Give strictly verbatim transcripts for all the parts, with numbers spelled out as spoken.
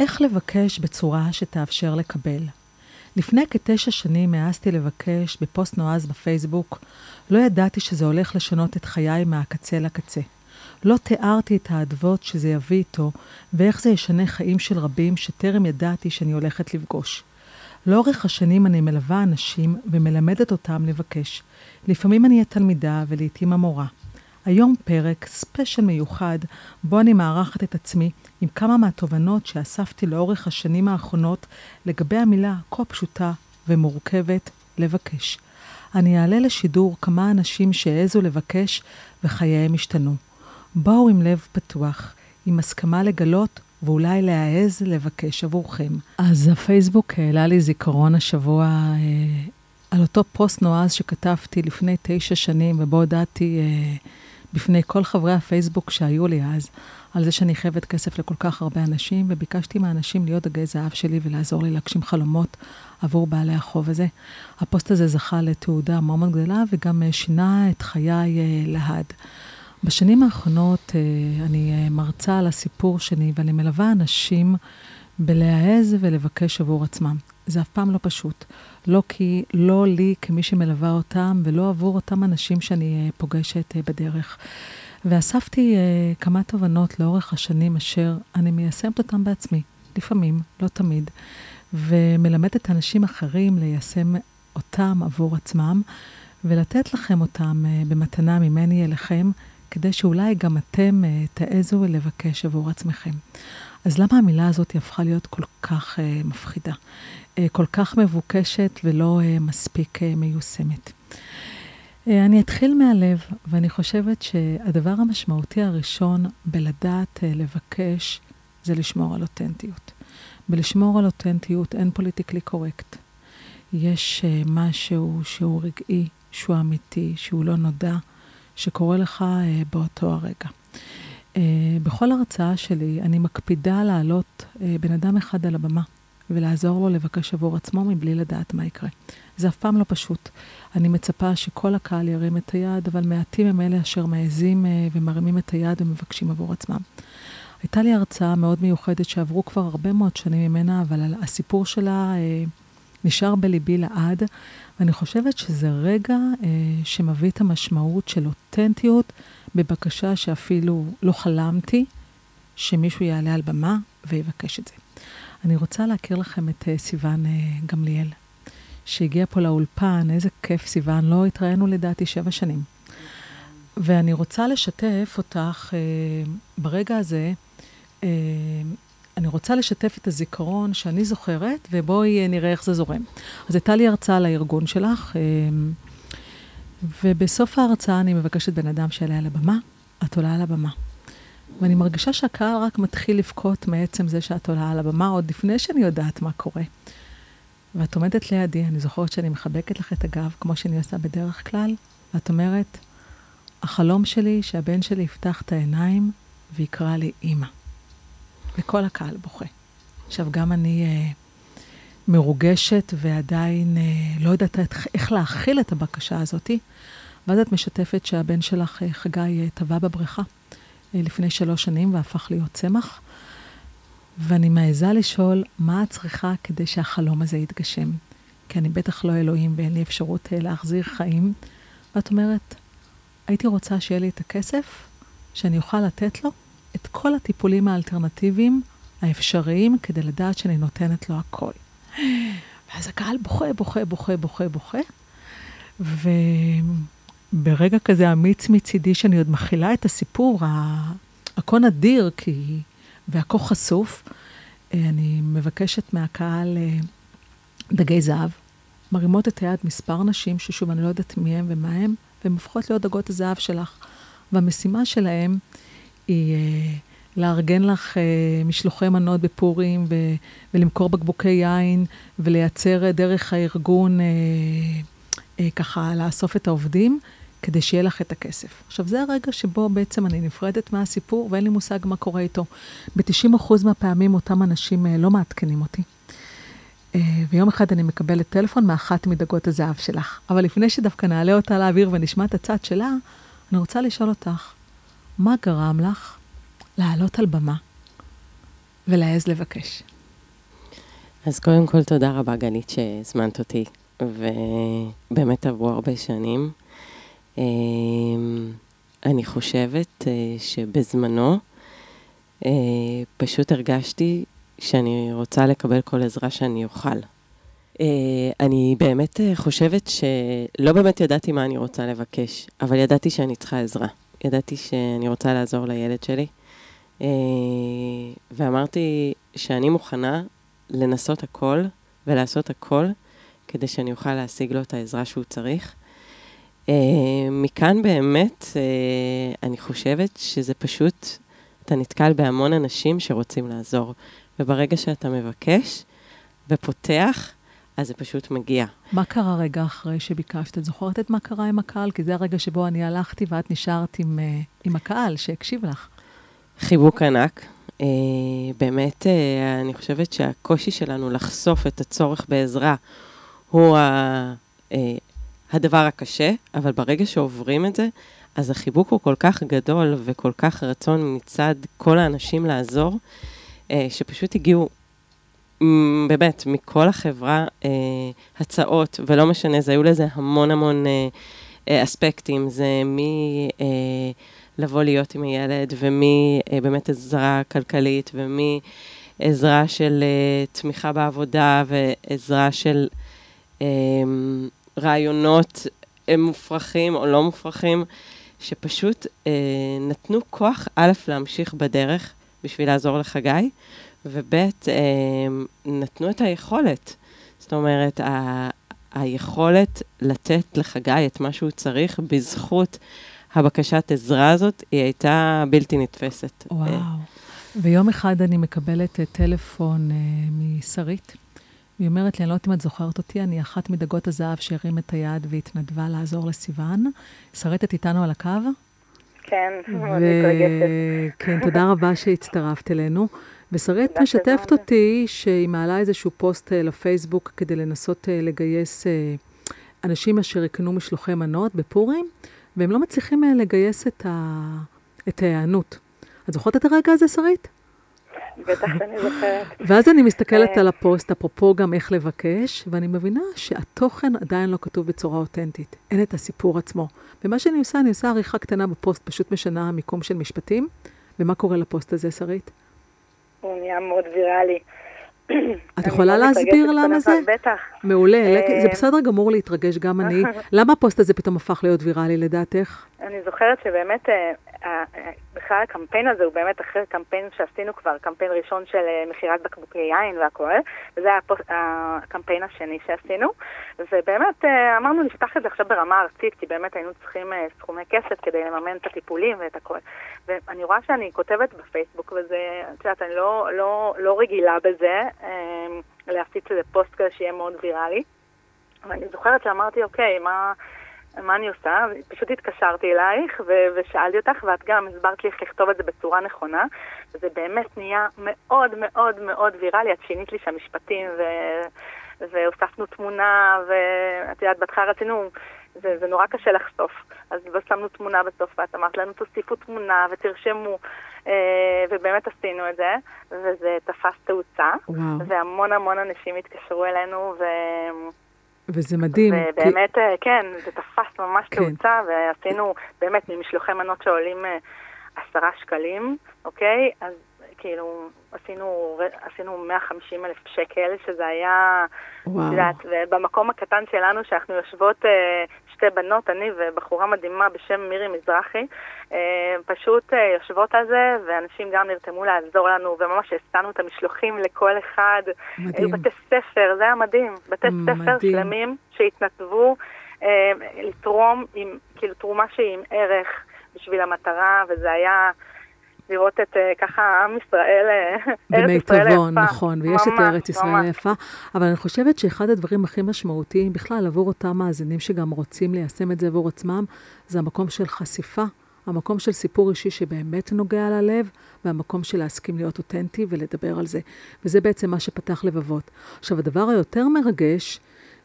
איך לבקש בצורה שתאפשר לקבל. לפני כתשע שנים העזתי לבקש בפוסט נועז בפייסבוק, לא ידעתי שזה הולך לשנות את חיי מהקצה לקצה. לא תיארתי את העדוות שזה יביא איתו, ואיך זה ישנה חיים של רבים שטרם ידעתי שאני הולכת לפגוש. לאורך השנים אני מלווה אנשים ומלמדת אותם לבקש. לפעמים אני התלמידה ולעיתים המורה. היום פרק ספיישל מיוחד, בו אני מערכת את עצמי עם כמה מהתובנות שאספתי לאורך השנים האחרונות לגבי המילה כה פשוטה ומורכבת לבקש. אני אעלה לשידור כמה אנשים שהעזו לבקש וחייהם השתנו. באו עם לב פתוח, עם הסכמה לגלות ואולי להעז לבקש עבורכם. אז הפייסבוק העלה לי זיכרון השבוע אה, על אותו פוסט נועז שכתבתי לפני תשע שנים, ובו הודעתי אה, בפני כל חברי הפייסבוק שהיו לי אז, על זה שאני חייבת כסף לכל כך הרבה אנשים, וביקשתי מהאנשים להיות דגי זהב שלי ולעזור לי להגשים חלומות עבור בעלי החוב הזה. הפוסט הזה זכה לתעודה מאוד גדולה וגם שינה את חיי אה, להד. בשנים האחרונות אני מרצה על הסיפור שלי, ואני מלווה אנשים בלהעז ולבקש עבור עצמם. זה אף פעם לא פשוט. לא כי, לא לי כמי שמלווה אותם, ולא עבור אותם אנשים שאני פוגשת בדרך. ואספתי כמה תובנות לאורך השנים, אשר אני מיישמת אותם בעצמי, לפעמים, לא תמיד, ומלמדת אנשים אחרים ליישם אותם עבור עצמם, ולתת לכם אותם במתנה ממני אליכם, כדי שאולי גם אתם תעזו לבקש עבור עצמכם. אז למה המילה הזאת הפכה להיות כל כך מפחידה, כל כך מבוקשת ולא מספיק מיושמת? אני אתחיל מהלב, ואני חושבת שהדבר המשמעותי הראשון בלדעת לבקש, זה לשמור על אותנטיות. בלשמור על אותנטיות אין פוליטיקלי קורקט. יש משהו שהוא רגעי, שהוא אמיתי, שהוא לא נודע, שקורה לך באותו הרגע. בכל הרצאה שלי אני מקפידה לעלות בן אדם אחד על הבמה ולעזור לו לבקש עבור עצמו מבלי לדעת מה יקרה. זה אף פעם לא פשוט. אני מצפה שכל הקהל ירים את היד, אבל מעטים הם אלה אשר מעזים ומרימים את היד ומבקשים עבור עצמם. הייתה לי הרצאה מאוד מיוחדת שעברו כבר הרבה מאוד שנים ממנה, אבל הסיפור שלה נשאר בליבי לעד, ואני חושבת שזה רגע אה, שמביא את המשמעות של אותנטיות, בבקשה שאפילו לא חלמתי שמישהו יעלה על במה ויבקש את זה. אני רוצה להכיר לכם את אה, סיון אה, גמליאל, שהגיע פה לאולפן. איזה כיף, סיון, לא התראינו לדעתי שבע שנים. ואני רוצה לשתף אותך אה, ברגע הזה, אה, אני רוצה לשתף את הזיכרון שאני זוכרת, ובואי נראה איך זה זורם. אז הייתה לי הרצאה על הארגון שלך, ובסוף ההרצאה אני מבקשת בן אדם שעלה על הבמה, את עולה על הבמה. ואני מרגישה שהקהל רק מתחיל לבכות מעצם זה שאת עולה על הבמה, עוד לפני שאני יודעת מה קורה. ואת עומדת לידי, אני זוכרת שאני מחבקת לך את הגב, כמו שאני עושה בדרך כלל, ואת אומרת, החלום שלי שהבן שלי יפתח את העיניים ויקרא לי אמא. וכל הקהל בוכה. עכשיו, גם אני אה, מרוגשת ועדיין אה, לא יודעת איך להכיל את הבקשה הזאת, ואז את משתפת שהבן שלך, אה, חגי, טבע בבריכה אה, לפני שלוש שנים, והפך להיות צמח, ואני מעיזה לשאול מה את צריכה כדי שהחלום הזה יתגשם, כי אני בטח לא אלוהים ואין לי אפשרות אה, להחזיר חיים, ואת אומרת, הייתי רוצה שיהיה לי את הכסף שאני אוכל לתת לו, את כל הטיפולים האלטרנטיביים האפשריים, כדי לדעת שאני נותנת לו הכל. ואז הקהל בוכה, בוכה, בוכה, בוכה, בוכה. וברגע כזה אמיץ מצידי, שאני עוד מכילה את הסיפור, הכל נדיר, כי... והכל חשוף, אני מבקשת מהקהל דגי זהב, מרימות את היד מספר נשים, ששוב אני לא יודעת מי הם ומה הם, והן הופכות להיות דגות הזהב שלך. והמשימה שלהם, היא uh, לארגן לך uh, משלוחי מנות בפורים ו- ולמכור בקבוקי יין ולייצר דרך הארגון uh, uh, ככה לאסוף את העובדים כדי שיהיה לך את הכסף. עכשיו זה הרגע שבו בעצם אני נפרדת מהסיפור ואין לי מושג מה קורה איתו. ב-תשעים אחוז מהפעמים אותם אנשים uh, לא מעדכנים אותי. Uh, ויום אחד אני מקבלת טלפון מאחת מדגות הזהב שלך. אבל לפני שדווקא נעלה אותה לאוויר ונשמע את הצד שלה, אני רוצה לשאול אותך, מה גרם לך לעלות על במה ולעז לבקש. אז קודם כל תודה רבה גלית שהזמנת אותי, ובאמת עברו הרבה שנים. אני חושבת שבזמנו פשוט הרגשתי שאני רוצה לקבל כל עזרה שאני אוכל. אני באמת חושבת שלא באמת ידעתי מה אני רוצה לבקש, אבל ידעתי שאני צריכה עזרה. ידעתי שאני רוצה לעזור לילד שלי, ואמרתי שאני מוכנה לנסות הכל ולעשות הכל, כדי שאני אוכל להשיג לו את העזרה שהוא צריך. מכאן באמת אני חושבת שזה פשוט, אתה נתקל בהמון אנשים שרוצים לעזור, וברגע שאתה מבקש ופותח, אז זה פשוט מגיע. מה קרה רגע אחרי שביקשת? את זוכרת את מה קרה עם הקהל? כי זה הרגע שבו אני הלכתי ואת נשארת עם, עם הקהל שהקשיב לך. חיבוק ענק. באמת, אני חושבת שהקושי שלנו לחשוף את הצורך בעזרה הוא הדבר הקשה, אבל ברגע שעוברים את זה, אז החיבוק הוא כל כך גדול וכל כך רצון מצד כל האנשים לעזור, שפשוט הגיעו באמת מכל החברה הצעות, ולא משנה, זה היו לזה המון המון אספקטים, זה מי לבוא להיות עם הילד, ומי באמת עזרה כלכלית, ומי עזרה של תמיכה בעבודה, ועזרה של רעיונות מופרכים או לא מופרכים, שפשוט נתנו כוח א' להמשיך בדרך בשביל לעזור לחגי, ובית נתנו את היכולת, זאת אומרת, ה- היכולת לתת לחגי את מה שהוא צריך, בזכות הבקשת עזרה הזאת, היא הייתה בלתי נתפסת. וואו. ויום אחד אני מקבלת טלפון מסרית, והיא אומרת לי, אני לא יודעת אם את זוכרת אותי, אני אחת מדגות הזהב שהרים את היד והתנדבה לעזור לסיוון. שרתת איתנו על הקו? כן, מאוד מתרגשת. כן, תודה רבה שהצטרפת אלינו. ושרית משתפת אותי שהיא מעלה איזשהו פוסט לפייסבוק כדי לנסות לגייס אנשים אשר יקנו משלוחי מנות בפורים, והם לא מצליחים לגייס את ההיענות. את זוכרת את הרגע הזה, שרית? בטח שאני זוכרת. ואז אני מסתכלת על הפוסט, אפרופו גם איך לבקש, ואני מבינה שהתוכן עדיין לא כתוב בצורה אותנטית. אין את הסיפור עצמו. ומה שאני עושה, אני עושה עריכה קטנה בפוסט, פשוט משנה המיקום של משפטים. ומה קורה לפוסט הזה, שרית? הוא נהיה מאוד ויראלי. את יכולה להסביר למה זה? בטח. מעולה, זה בסדר גמור להתרגש גם אני. למה הפוסט הזה פתאום הפך להיות ויראלי לדעתך? אני זוכרת שבאמת, בכלל הקמפיין הזה הוא באמת אחרי קמפיין שעשינו כבר, קמפיין ראשון של מחירת בקבוקי יין והכל, וזה היה הקמפיין השני שעשינו, ובאמת אמרנו נפתח את זה עכשיו ברמה ארצית, כי באמת היינו צריכים סכומי כסף כדי לממן את הטיפולים ואת הכל. ואני רואה שאני כותבת בפייסבוק, וזה, את יודעת, אני לא, לא, לא רגילה בזה, להפיץ איזה פוסט כזה שיהיה מאוד ויראלי, ואני זוכרת שאמרתי, אוקיי, מה... מה אני עושה? פשוט התקשרתי אלייך ו- ושאלתי אותך, ואת גם הסברת לי איך לכתוב את זה בצורה נכונה, וזה באמת נהיה מאוד מאוד מאוד ויראלי, את שינית לי שהמשפטים ו- והוספנו תמונה, ואת יודעת, בתך רצינו, זה, זה נורא קשה לחשוף, אז שמנו תמונה בסוף, ואת אמרת לנו תוסיפו תמונה ותרשמו, ובאמת עשינו את זה, וזה תפס תאוצה, והמון המון אנשים התקשרו אלינו ו... וזה מדהים. ובאמת, כי... כן, זה תפס ממש כן. תאוצה, ועשינו באמת ממשלוחי מנות שעולים עשרה שקלים, אוקיי? אז כאילו, עשינו, עשינו מאה וחמישים אלף שקל, שזה היה, יודעת, ובמקום הקטן שלנו, שאנחנו יושבות שתי בנות, אני ובחורה מדהימה בשם מירי מזרחי, פשוט יושבות על זה, ואנשים גם נרתמו לעזור לנו, וממש הסתנו את המשלוחים לכל אחד. מדהים. בתי ספר, זה היה מדהים. בתי מדהים. ספר שלמים שהתנתבו לתרום, עם, כאילו תרומה שהיא עם ערך בשביל המטרה, וזה היה... לראות את ככה עם ישראל, ארץ ישראל היפה. נכון, ויש את ארץ ישראל היפה, אבל אני חושבת שאחד הדברים הכי משמעותיים, בכלל עבור אותם מאזינים שגם רוצים ליישם את זה עבור עצמם, זה המקום של חשיפה, המקום של סיפור אישי שבאמת נוגע ללב, והמקום של להסכים להיות אותנטי ולדבר על זה. וזה בעצם מה שפתח לבבות. עכשיו, הדבר היותר מרגש,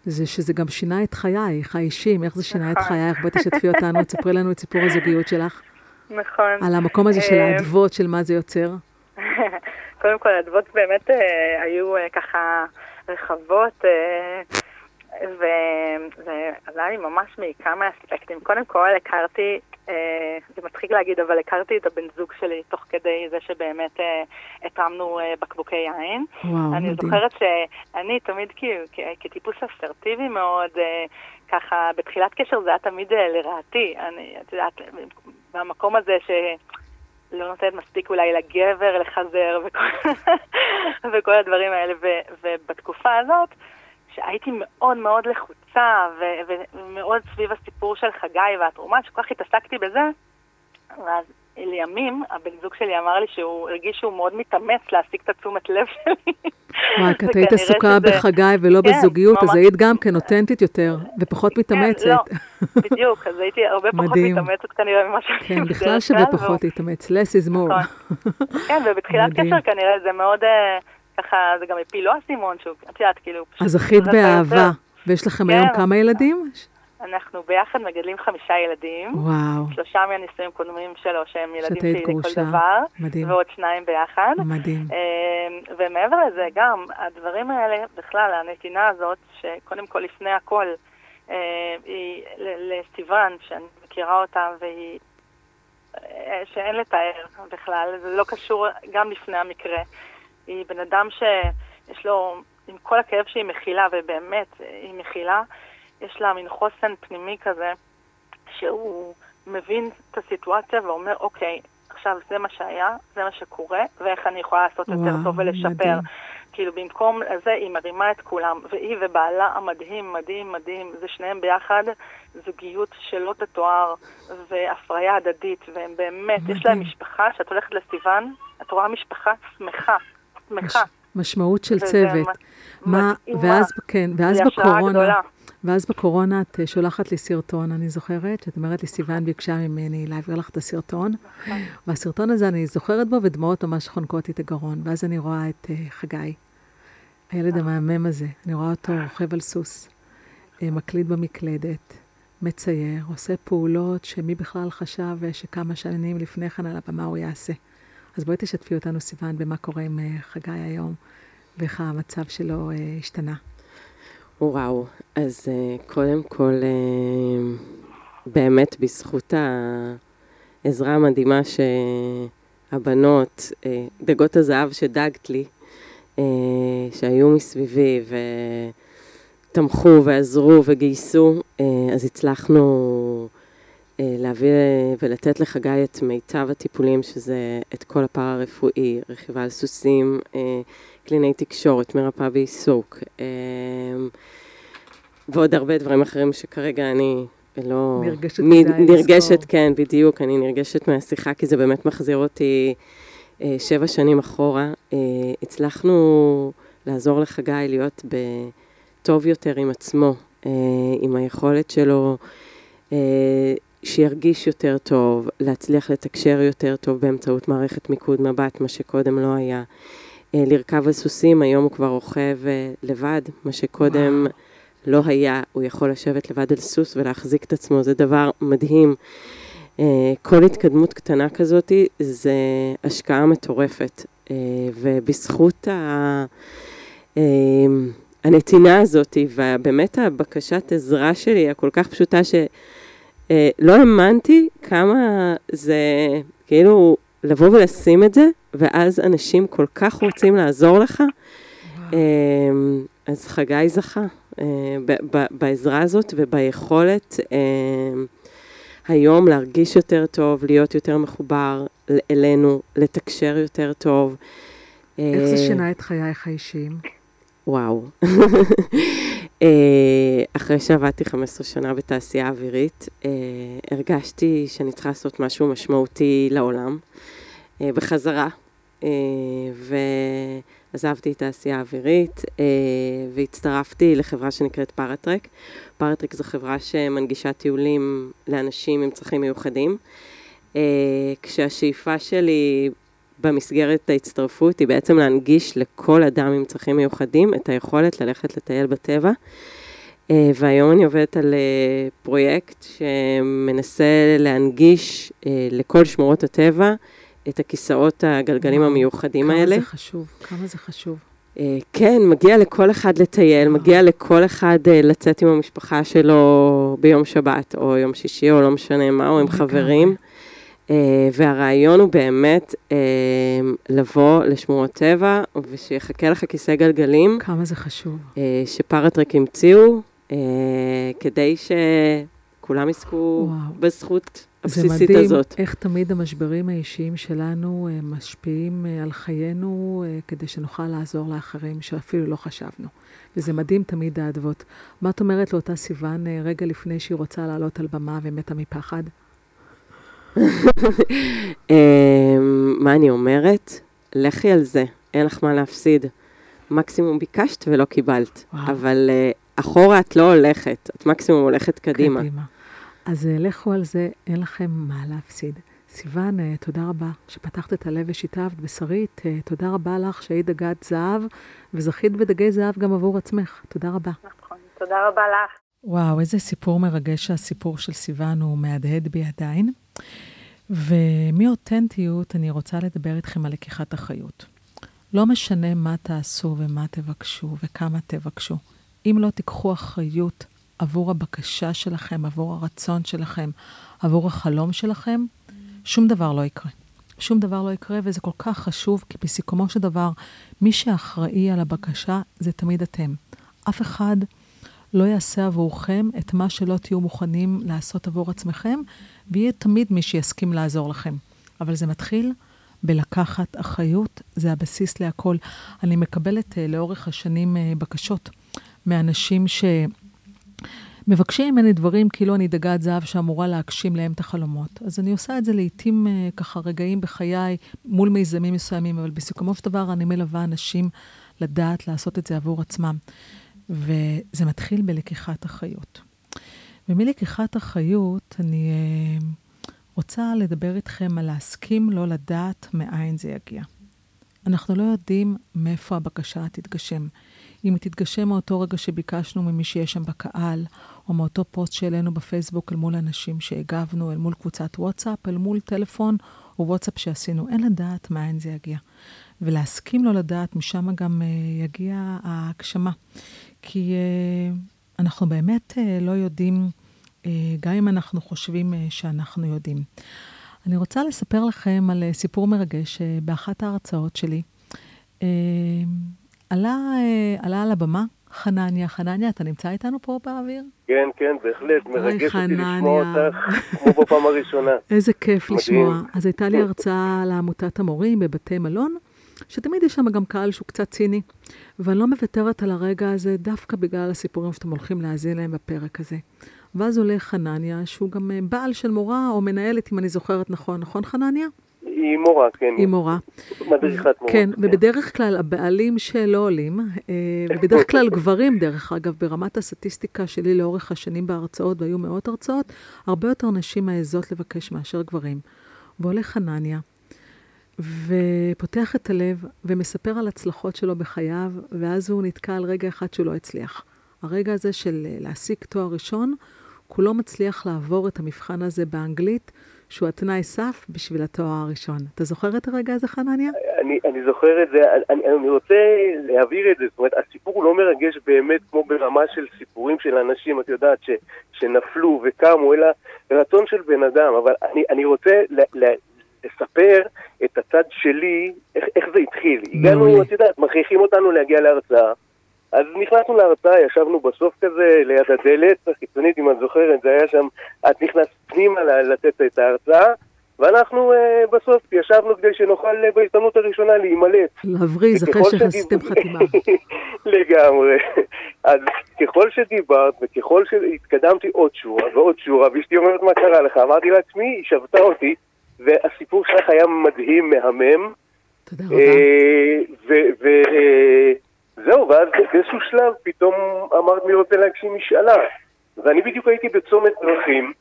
זה שזה גם שינה את חייך, האישים, איך זה שינה את חייך, בואי תשתפי אותנו, תספרי לנו את סיפור הזוגיות שלך. נכון. על המקום הזה של האדוות, של מה זה יוצר. קודם כל, האדוות באמת אה, היו אה, ככה רחבות, אה, וזה עלה לי ממש מכמה אספקטים. קודם כל, הכרתי, אה, זה מצחיק להגיד, אבל הכרתי את הבן זוג שלי תוך כדי זה שבאמת אה, התרמנו אה, בקבוקי יין. וואו, אני מדהים. זוכרת שאני תמיד כ- כ- כטיפוס אסרטיבי מאוד, אה, ככה בתחילת קשר זה היה תמיד אה, לרעתי. אני, את יודעת, במקום הזה ש... לא נותנת מספיק אולי לגבר, לחזר וכל, וכל הדברים האלה. ו, ובתקופה הזאת, שהייתי מאוד מאוד לחוצה, ו, ומאוד סביב הסיפור של חגי והתרומה, שכל כך התעסקתי בזה, ואז לימים הבן זוג שלי אמר לי שהוא הרגיש שהוא מאוד מתאמץ להשיג את התשומת לב שלי. וואי, כי את היית עסוקה בחגי ולא בזוגיות, אז היית גם כן אותנטית יותר, ופחות מתאמצת. לא, בדיוק, אז הייתי הרבה פחות מתאמצת כנראה ממה שאני... כן, בכלל שווה פחות להתאמץ, less is more. כן, ובתחילת קשר כנראה זה מאוד ככה, זה גם הפי לא הסימון, את יודעת, כאילו... אז אחית באהבה, ויש לכם היום כמה ילדים? אנחנו ביחד מגדלים חמישה ילדים. וואו. שלושה מהנישואים קודמים שלו, שהם ילדים שלי לכל דבר. מדהים. ועוד שניים ביחד. מדהים. ומעבר לזה גם, הדברים האלה, בכלל, הנתינה הזאת, שקודם כל לפני הכל, היא לסטיבן, שאני מכירה אותה, והיא, שאין לתאר בכלל, זה לא קשור גם לפני המקרה. היא בן אדם שיש לו, עם כל הכאב שהיא מכילה, ובאמת היא מכילה, יש לה מין חוסן פנימי כזה, שהוא מבין את הסיטואציה ואומר, אוקיי, עכשיו זה מה שהיה, זה מה שקורה, ואיך אני יכולה לעשות וואו, יותר טוב ולשפר. מדהים. כאילו במקום הזה היא מרימה את כולם, והיא ובעלה המדהים, מדהים, מדהים, זה שניהם ביחד, זוגיות שלא תתואר, והפריה הדדית, והם באמת, מדהים. יש להם משפחה, שאת הולכת לסיוון, את רואה משפחה שמחה, שמחה. מש, משמעות של צוות. מה, ואז, כן, ואז בקורונה. גדולה. ואז בקורונה את שולחת לי סרטון, אני זוכרת, שאת אומרת לי, סיוון ביקשה ממני להעביר לך את הסרטון, והסרטון הזה אני זוכרת בו, ודמעות ממש חונקות את הגרון, ואז אני רואה את חגי, הילד המהמם הזה, אני רואה אותו רוכב על סוס, מקליד במקלדת, מצייר, עושה פעולות שמי בכלל חשב שכמה שנים לפני כן על הבמה הוא יעשה. אז בואי תשתפי אותנו, סיוון, במה קורה עם חגי היום, ואיך המצב שלו השתנה. וואו, אז uh, קודם כל, uh, באמת בזכות העזרה המדהימה שהבנות, uh, דגות הזהב שדאגת לי, uh, שהיו מסביבי ותמכו ועזרו וגייסו, uh, אז הצלחנו uh, להביא ולתת לחגי את מיטב הטיפולים, שזה את כל הפרה הרפואי, רכיבה על סוסים, uh, קליני תקשורת, מרפאה בעיסוק, ועוד הרבה דברים אחרים שכרגע אני לא... נרגשת מדי. נרגשת, כן, בדיוק, אני נרגשת מהשיחה, כי זה באמת מחזיר אותי שבע שנים אחורה. הצלחנו לעזור לחגי להיות בטוב יותר עם עצמו, עם היכולת שלו, שירגיש יותר טוב, להצליח לתקשר יותר טוב באמצעות מערכת מיקוד מבט, מה שקודם לא היה. לרכב על סוסים, היום הוא כבר רוכב לבד, מה שקודם וואו. לא היה, הוא יכול לשבת לבד על סוס ולהחזיק את עצמו, זה דבר מדהים. כל התקדמות קטנה כזאת זה השקעה מטורפת, ובזכות ה... הנתינה הזאת, ובאמת הבקשת עזרה שלי הכל כך פשוטה, שלא האמנתי כמה זה, כאילו, לבוא ולשים את זה, ואז אנשים כל כך רוצים לעזור לך. אז חגי זכה בעזרה הזאת וביכולת היום להרגיש יותר טוב, להיות יותר מחובר אלינו, לתקשר יותר טוב. איך זה שינה את חייך האישיים? וואו. אחרי שעבדתי חמש עשרה שנה בתעשייה אווירית, הרגשתי שאני צריכה לעשות משהו משמעותי לעולם. בחזרה, ועזבתי את העשייה האווירית, והצטרפתי לחברה שנקראת פרטרק. פרטרק זו חברה שמנגישה טיולים לאנשים עם צרכים מיוחדים, כשהשאיפה שלי במסגרת ההצטרפות היא בעצם להנגיש לכל אדם עם צרכים מיוחדים את היכולת ללכת לטייל בטבע, והיום אני עובדת על פרויקט שמנסה להנגיש לכל שמורות הטבע, את הכיסאות הגלגלים המיוחדים האלה. כמה זה חשוב, כמה זה חשוב. כן, מגיע לכל אחד לטייל, מגיע לכל אחד לצאת עם המשפחה שלו ביום שבת, או יום שישי, או לא משנה מה, או עם חברים. והרעיון הוא באמת לבוא לשמורות טבע, ושיחכה לך כיסא גלגלים. כמה זה חשוב. שפרטרק המציאו, כדי שכולם יזכו בזכות הבסיסית הזאת. זה מדהים איך תמיד המשברים האישיים שלנו משפיעים על חיינו, כדי שנוכל לעזור לאחרים שאפילו לא חשבנו. וזה מדהים תמיד האדוות. מה את אומרת לאותה סיוון רגע לפני שהיא רוצה לעלות על במה ומתה מפחד? מה אני אומרת? לכי על זה, אין לך מה להפסיד. מקסימום ביקשת ולא קיבלת, אבל אחורה את לא הולכת, את מקסימום הולכת קדימה. אז לכו על זה, אין לכם מה להפסיד. סיוון, תודה רבה שפתחת את הלב ושיתפת. בשרית, תודה רבה לך שהיית דגת זהב, וזכית בדגי זהב גם עבור עצמך. תודה רבה. נכון, תודה רבה לך. וואו, איזה סיפור מרגש. הסיפור של סיוון הוא מהדהד בי עדיין. ומאותנטיות אני רוצה לדבר איתכם על לקיחת אחריות. לא משנה מה תעשו ומה תבקשו וכמה תבקשו. אם לא תיקחו אחריות עבור הבקשה שלכם, עבור הרצון שלכם, עבור החלום שלכם, שום דבר לא יקרה. שום דבר לא יקרה, וזה כל כך חשוב, כי בסיכומו של דבר, מי שאחראי על הבקשה זה תמיד אתם. אף אחד לא יעשה עבורכם את מה שלא תהיו מוכנים לעשות עבור עצמכם, ויהיה תמיד מי שיסכים לעזור לכם. אבל זה מתחיל בלקחת אחריות, זה הבסיס להכל. אני מקבלת לאורך השנים בקשות מאנשים ש... מבקשים ממני דברים כאילו אני דגת זהב שאמורה להגשים להם את החלומות. אז אני עושה את זה לעתים ככה רגעים בחיי מול מיזמים מסוימים, אבל בסיכומו של דבר אני מלווה אנשים לדעת לעשות את זה עבור עצמם. וזה מתחיל בלקיחת אחריות. ומלקיחת אחריות אני רוצה לדבר איתכם על להסכים לא לדעת מאין זה יגיע. אנחנו לא יודעים מאיפה הבקשה תתגשם. אם היא תתגשם מאותו רגע שביקשנו ממי שיש שם בקהל, או מאותו פוסט שאלינו בפייסבוק אל מול אנשים שהגבנו, אל מול קבוצת וואטסאפ, אל מול טלפון או וואטסאפ שעשינו, אין לדעת מאין זה יגיע. ולהסכים לא לדעת, משם גם uh, יגיע ההגשמה. כי uh, אנחנו באמת uh, לא יודעים, uh, גם אם אנחנו חושבים uh, שאנחנו יודעים. אני רוצה לספר לכם על uh, סיפור מרגש uh, באחת ההרצאות שלי. Uh, עלה, עלה על הבמה, חנניה. חנניה, אתה נמצא איתנו פה באוויר? כן, כן, בהחלט. מרגש אותי לשמוע אותך כמו בפעם הראשונה. איזה כיף לשמוע. אז הייתה לי הרצאה לעמותת המורים בבתי מלון, שתמיד יש שם גם קהל שהוא קצת ציני, ואני לא מוותרת על הרגע הזה דווקא בגלל הסיפורים שאתם הולכים להזין להם בפרק הזה. ואז עולה חנניה, שהוא גם בעל של מורה או מנהלת, אם אני זוכרת נכון. נכון, חנניה? היא מורה, כן. היא מורה. מדריכת מורה. כן, ובדרך כלל הבעלים שלא עולים, ובדרך כלל גברים, דרך אגב, ברמת הסטטיסטיקה שלי לאורך השנים בהרצאות, והיו מאות הרצאות, הרבה יותר נשים העזות לבקש מאשר גברים. ועולה חנניה, ופותח את הלב, ומספר על הצלחות שלו בחייו, ואז הוא נתקע על רגע אחד שהוא לא הצליח. הרגע הזה של להשיג תואר ראשון, כולו מצליח לעבור את המבחן הזה באנגלית, שהוא התנאי סף בשביל התואר הראשון. אתה זוכר את הרגע הזה, חנניה? אני, אני זוכר את זה. אני, אני רוצה להבהיר את זה. זאת אומרת, הסיפור הוא לא מרגש באמת כמו ברמה של סיפורים של אנשים, את יודעת, ש, שנפלו וקמו, אלא רצון של בן אדם. אבל אני, אני רוצה לה, לה, לספר את הצד שלי, איך, איך זה התחיל. הגענו, את יודעת, מכריחים אותנו להגיע להרצאה. אז נכנסנו להרצאה, ישבנו בסוף כזה ליד הדלת, החיצונית אם את זוכרת, זה היה שם, את נכנס פנימה לתת את ההרצאה, ואנחנו אה, בסוף ישבנו כדי שנוכל אה, בהזדמנות הראשונה להימלט. לבריז, אחרי שחסיתם שדיב... חתימה. לגמרי. אז ככל שדיברת וככל שהתקדמתי עוד שורה ועוד שורה, ואשתי אומרת מה קרה לך, אמרתי לעצמי, היא שבתה אותי, והסיפור שלך היה מדהים, מהמם. תודה רבה. אה, ו... ו אה, זהו, ואז באיזשהו שלב פתאום אמרת מי רוצה להגשים משאלה. ואני בדיוק הייתי בצומת דרכים.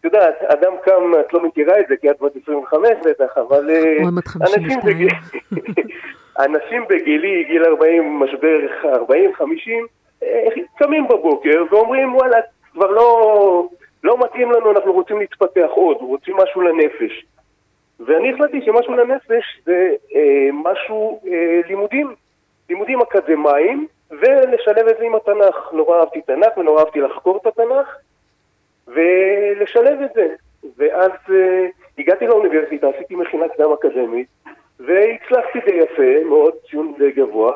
אתה יודעת, אדם קם, את לא מכירה את זה, כי את בת עשרים וחמש בטח, אבל אנשים בגיל... אנשים בגילי, גיל ארבעים, משבר ארבעים חמישים, קמים בבוקר ואומרים, וואלה, כבר לא, לא מתאים לנו, אנחנו רוצים להתפתח עוד, רוצים משהו לנפש. ואני החלטתי שמשהו לנפש זה אה, משהו אה, לימודים, לימודים אקדמיים, ולשלב את זה עם התנ"ך. נורא אהבתי תנ"ך ונורא אהבתי לחקור את התנ"ך, ולשלב את זה. ואז אה, הגעתי לאוניברסיטה, עשיתי מכינה קדם אקדמית, והצלחתי די יפה, מאוד ציון די גבוה,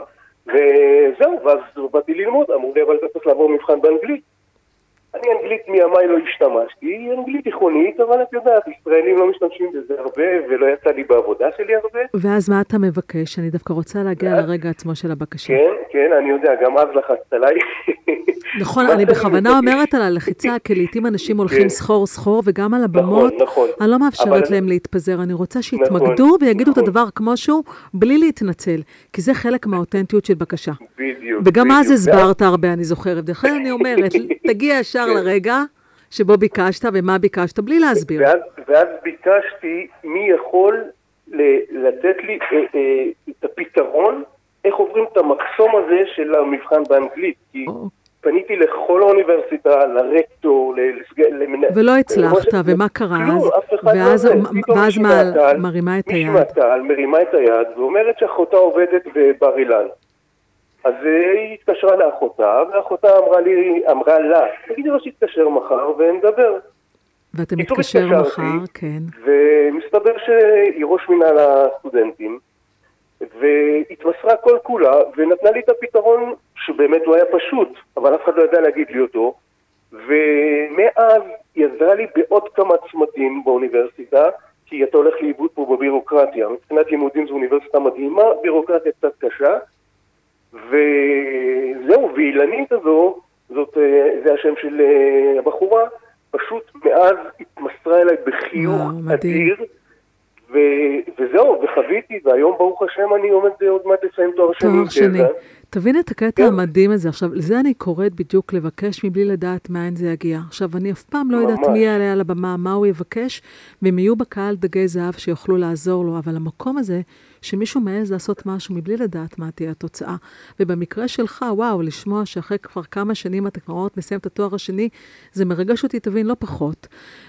וזהו, ואז באתי ללמוד, אמרו לי, אבל אתה צריך לעבור מבחן באנגלית. אני אנגלית מימיי לא השתמשתי, היא אנגלית תיכונית, אבל את יודעת, ישראלים לא משתמשים בזה הרבה, ולא יצא לי בעבודה שלי הרבה. ואז מה אתה מבקש? אני דווקא רוצה להגיע לרגע עצמו של הבקשה. כן, כן, אני יודע, גם אז לחצת עליי. נכון, אני בכוונה אומרת על הלחיצה, כי לעתים אנשים הולכים סחור סחור, וגם על הבמות, אני לא מאפשרת להם להתפזר, אני רוצה שיתמקדו ויגידו את הדבר כמו שהוא, בלי להתנצל, כי זה חלק מהאותנטיות של בקשה. וגם אז הסברת הרבה, אני זוכרת, וכן אני אומרת, תגיע שם לרגע שבו ביקשת ומה ביקשת, בלי להסביר. ואז, ואז ביקשתי מי יכול ל- לתת לי א- א- את הפתרון, איך עוברים את המחסום הזה של המבחן באנגלית, כי או. פניתי לכל האוניברסיטה, לרקטור, לסג... למנ... ולא הצלחת, ומה קרה? לא, אף אחד ואז, לא מ- ואז מעל, מעל, מרימה את היד. מעל, מרימה את היד, ואומרת שאחותה עובדת בבר אילן. אז היא התקשרה לאחותה, ואחותה אמרה לי, אמרה לה, תגידי לו שיתקשר מחר ונדבר. ואתה מתקשר מחר, כן. ומסתבר שהיא ראש מנהל הסטודנטים, והתמסרה כל כולה, ונתנה לי את הפתרון שבאמת הוא היה פשוט, אבל אף אחד לא ידע להגיד לי אותו, ומאז היא עזרה לי בעוד כמה צמתים באוניברסיטה, כי אתה הולך לאיבוד פה בבירוקרטיה. מבחינת לימודים זו אוניברסיטה מדהימה, בירוקרטיה קצת קשה, וזהו, ואילנית הזו, זאת, זה השם של הבחורה, פשוט מאז התמסרה אליי בחיוך אדיר, ו, וזהו, וחוויתי, והיום ברוך השם אני עומד עוד מעט לסיים תואר שני. תואר שני. תבין את הקטע המדהים הזה. עכשיו, לזה אני קוראת בדיוק לבקש מבלי לדעת מאין זה יגיע. עכשיו, אני אף פעם לא יודעת מי יעלה על הבמה, מה הוא יבקש, והם יהיו בקהל דגי זהב שיוכלו לעזור לו, אבל המקום הזה שמישהו מעז לעשות משהו מבלי לדעת מה תהיה התוצאה. ובמקרה שלך, וואו, לשמוע שאחרי כבר כמה שנים אתה כבר מסיים את התואר השני, זה מרגע שאותי תבין לא פחות.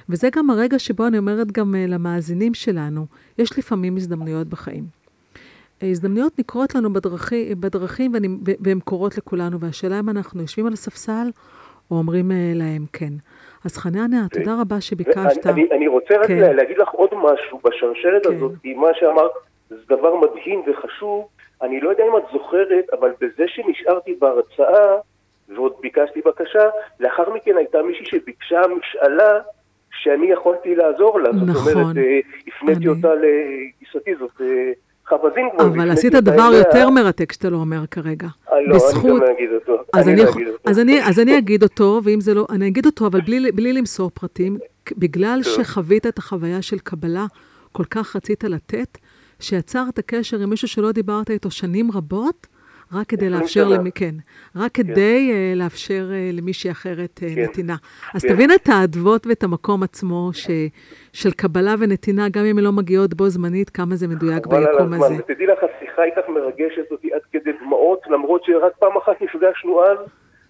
וזה גם הרגע שבו אני אומרת גם למאזינים שלנו, יש לפעמים הזדמנויות בחיים. ההזדמנויות נקרות לנו בדרכי, בדרכים, והן קורות לכולנו, והשאלה אם אנחנו יושבים על הספסל, או אומרים להם כן. אז חנניה, תודה רבה שביקשת. אני, אני רוצה רק כן. להגיד לך עוד משהו בשרשרת כן. הזאת, כי מה שאמרת, זה דבר מדהים וחשוב, אני לא יודע אם את זוכרת, אבל בזה שנשארתי בהרצאה, ועוד ביקשתי בקשה, לאחר מכן הייתה מישהי שביקשה משאלה, שאני יכולתי לעזור לה. נכון. זאת אומרת, הפניתי אני... אותה לגיסתי, זאת... אבל עשית דבר יותר מרתק שאתה לא אומר כרגע. לא, אני גם אגיד אותו. אז אני אגיד אותו, ואם זה לא, אני אגיד אותו, אבל בלי למסור פרטים, בגלל שחווית את החוויה של קבלה, כל כך רצית לתת, שיצרת קשר עם מישהו שלא דיברת איתו שנים רבות, רק כדי לאפשר למי, כן, רק כדי לאפשר למישהי אחרת נתינה. אז תבין את האדוות ואת המקום עצמו של קבלה ונתינה, גם אם היא לא מגיעות בו זמנית, כמה זה מדויק ביקום הזה. ותדעי לך, השיחה איתך מרגשת אותי עד כדי דמעות, למרות שרק פעם אחת נפגשנו אז,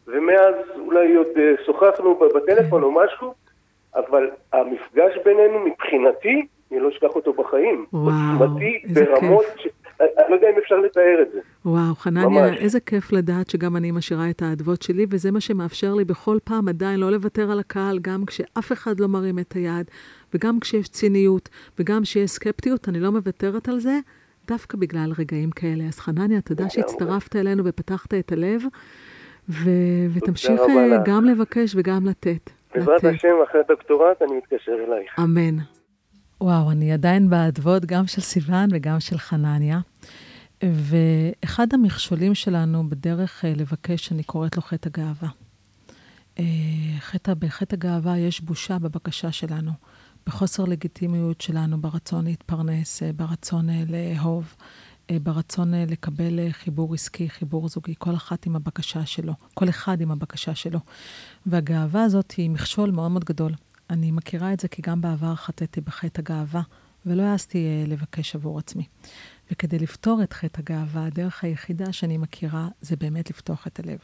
ומאז אולי עוד שוחחנו בטלפון או משהו, אבל המפגש בינינו מבחינתי, אני לא אשכח אותו בחיים. וואו, איזה כיף. אני לא יודע אם אפשר לתאר את זה. וואו, חנניה, איזה כיף לדעת שגם אני משאירה את העדבות שלי, וזה מה שמאפשר לי בכל פעם עדיין לא לוותר על הקהל, גם כשאף אחד לא מרים את היד, וגם כשיש ציניות, וגם שיש סקפטיות, אני לא מוותרת על זה, דווקא בגלל רגעים כאלה. אז חנניה, תודה שהצטרפת אלינו ופתחת את הלב, ותמשיך גם לבקש וגם לתת. בעזרת השם, אחרי הדוקטורט, אני מתקשר אלייך. אמן. וואו, אני עדיין בעדבות גם של סיוון וגם של חנניה. ואחד המכשולים שלנו בדרך לבקש, אני קוראת לו חטא הגאווה. חטא, בחטא הגאווה יש בושה בבקשה שלנו, בחוסר לגיטימיות שלנו, ברצון להתפרנס, ברצון לאהוב, ברצון לקבל חיבור עסקי, חיבור זוגי, כל אחת עם הבקשה שלו, כל אחד עם הבקשה שלו. והגאווה הזאת היא מכשול מאוד מאוד גדול. אני מכירה את זה כי גם בעבר חטאתי בחטא הגאווה, ולא העזתי לבקש עבור עצמי. וכדי לפתור את חטא הגאווה, הדרך היחידה שאני מכירה זה באמת לפתוח את הלב.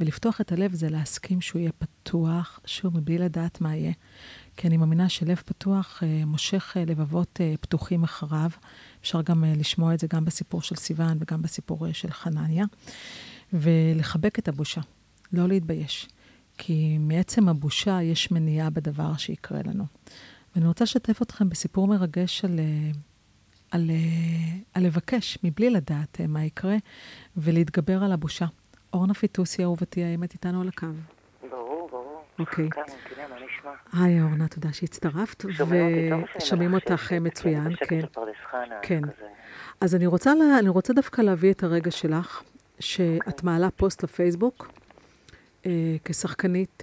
ולפתוח את הלב זה להסכים שהוא יהיה פתוח, שוב, מבלי לדעת מה יהיה. כי אני מאמינה שלב פתוח מושך לבבות פתוחים אחריו. אפשר גם לשמוע את זה גם בסיפור של סיוון וגם בסיפור של חנניה. ולחבק את הבושה, לא להתבייש. כי מעצם הבושה יש מניעה בדבר שיקרה לנו. ואני רוצה לשתף אתכם בסיפור מרגש על... על, על לבקש, מבלי לדעת מה יקרה, ולהתגבר על הבושה. אורנה פיטוסי, אהובתי, האמת איתנו על הקו. ברור, ברור. אוקיי. כאן, נתינה, מה נשמע? היי, אורנה, תודה שהצטרפת. ושומעים אותך מצוין. כן. אז אני רוצה דווקא להביא את הרגע שלך, שאת מעלה פוסט לפייסבוק, כשחקנית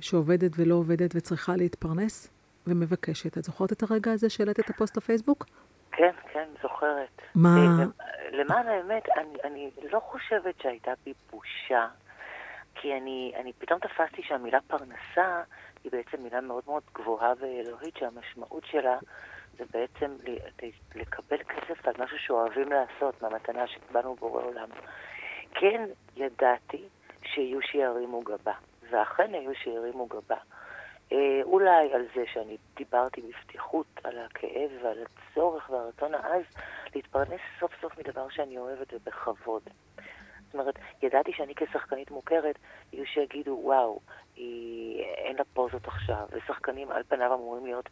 שעובדת ולא עובדת וצריכה להתפרנס, ומבקשת. את זוכרת את הרגע הזה שהעלית את הפוסט לפייסבוק? כן, כן, זוכרת. מה? למען האמת, אני, אני לא חושבת שהייתה בי בושה, כי אני, אני פתאום תפסתי שהמילה פרנסה היא בעצם מילה מאוד מאוד גבוהה ואלוהית, שהמשמעות שלה זה בעצם לקבל כסף על משהו שאוהבים לעשות, מהמתנה שקיבלנו בורא עולם. כן, ידעתי שיהיו שירימו גבה, ואכן היו שירימו גבה. אולי על זה שאני דיברתי בפתיחות על הכאב ועל הצורך והרצון העז להתפרנס סוף סוף מדבר שאני אוהבת ובכבוד. זאת אומרת, ידעתי שאני כשחקנית מוכרת, יהיו שיגידו, וואו, היא... אין לה פוזות עכשיו, ושחקנים על פניו אמורים להיות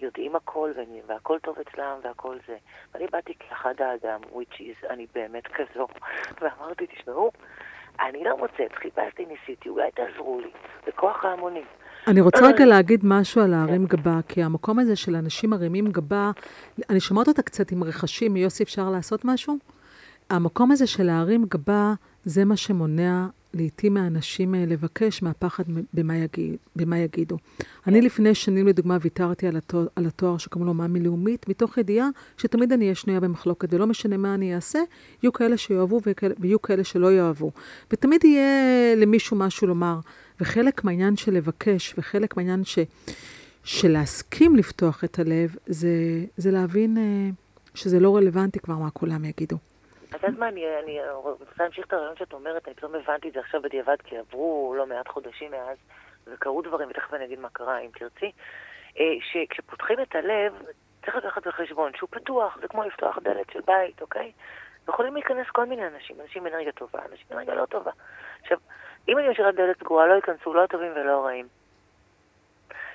יודעים הכל, והכל טוב אצלם והכל זה. ואני באתי כאחד האדם, which is אני באמת כזו, ואמרתי, תשמעו, אני לא מוצאת, חיפשתי, ניסיתי, אולי תעזרו לי, בכוח ההמונים. אני רוצה רגע להגיד משהו על הערים גבה, כי המקום הזה של אנשים ערימים גבה, אני שמעת אותה קצת עם רכשים, יוסי אפשר לעשות משהו? המקום הזה של הערים גבה, זה מה שמונע לעתים מהאנשים לבקש מהפחד במה, יגיד, במה יגידו. אני לפני שנים לדוגמה ויתרתי על, התוא, על התואר שקוראים לו מאמי לאומית, מתוך ידיעה שתמיד אני אהיה שנויה במחלוקת, ולא משנה מה אני אעשה, יהיו כאלה שיאהבו ויהיו כאלה שלא יאהבו. ותמיד יהיה למישהו משהו לומר, וחלק מהעניין של לבקש, וחלק מהעניין ש... של להסכים לפתוח את הלב, זה, זה להבין שזה לא רלוונטי כבר מה כולם יגידו. אז עד מה, אני רוצה להמשיך את הרעיון שאת אומרת, אני פתאום הבנתי את זה עכשיו בדיעבד, כי עברו לא מעט חודשים מאז, וקרו דברים, ותכף אני אגיד מה קרה, אם תרצי, שכשפותחים את הלב, צריך לקחת בחשבון שהוא פתוח, זה כמו לפתוח דלת של בית, אוקיי? יכולים להיכנס כל מיני אנשים, אנשים אנרגיה טובה, אנשים אנרגיה לא טובה. עכשיו, אם אני משאירה דלת סגורה, לא ייכנסו לא טובים ולא רעים.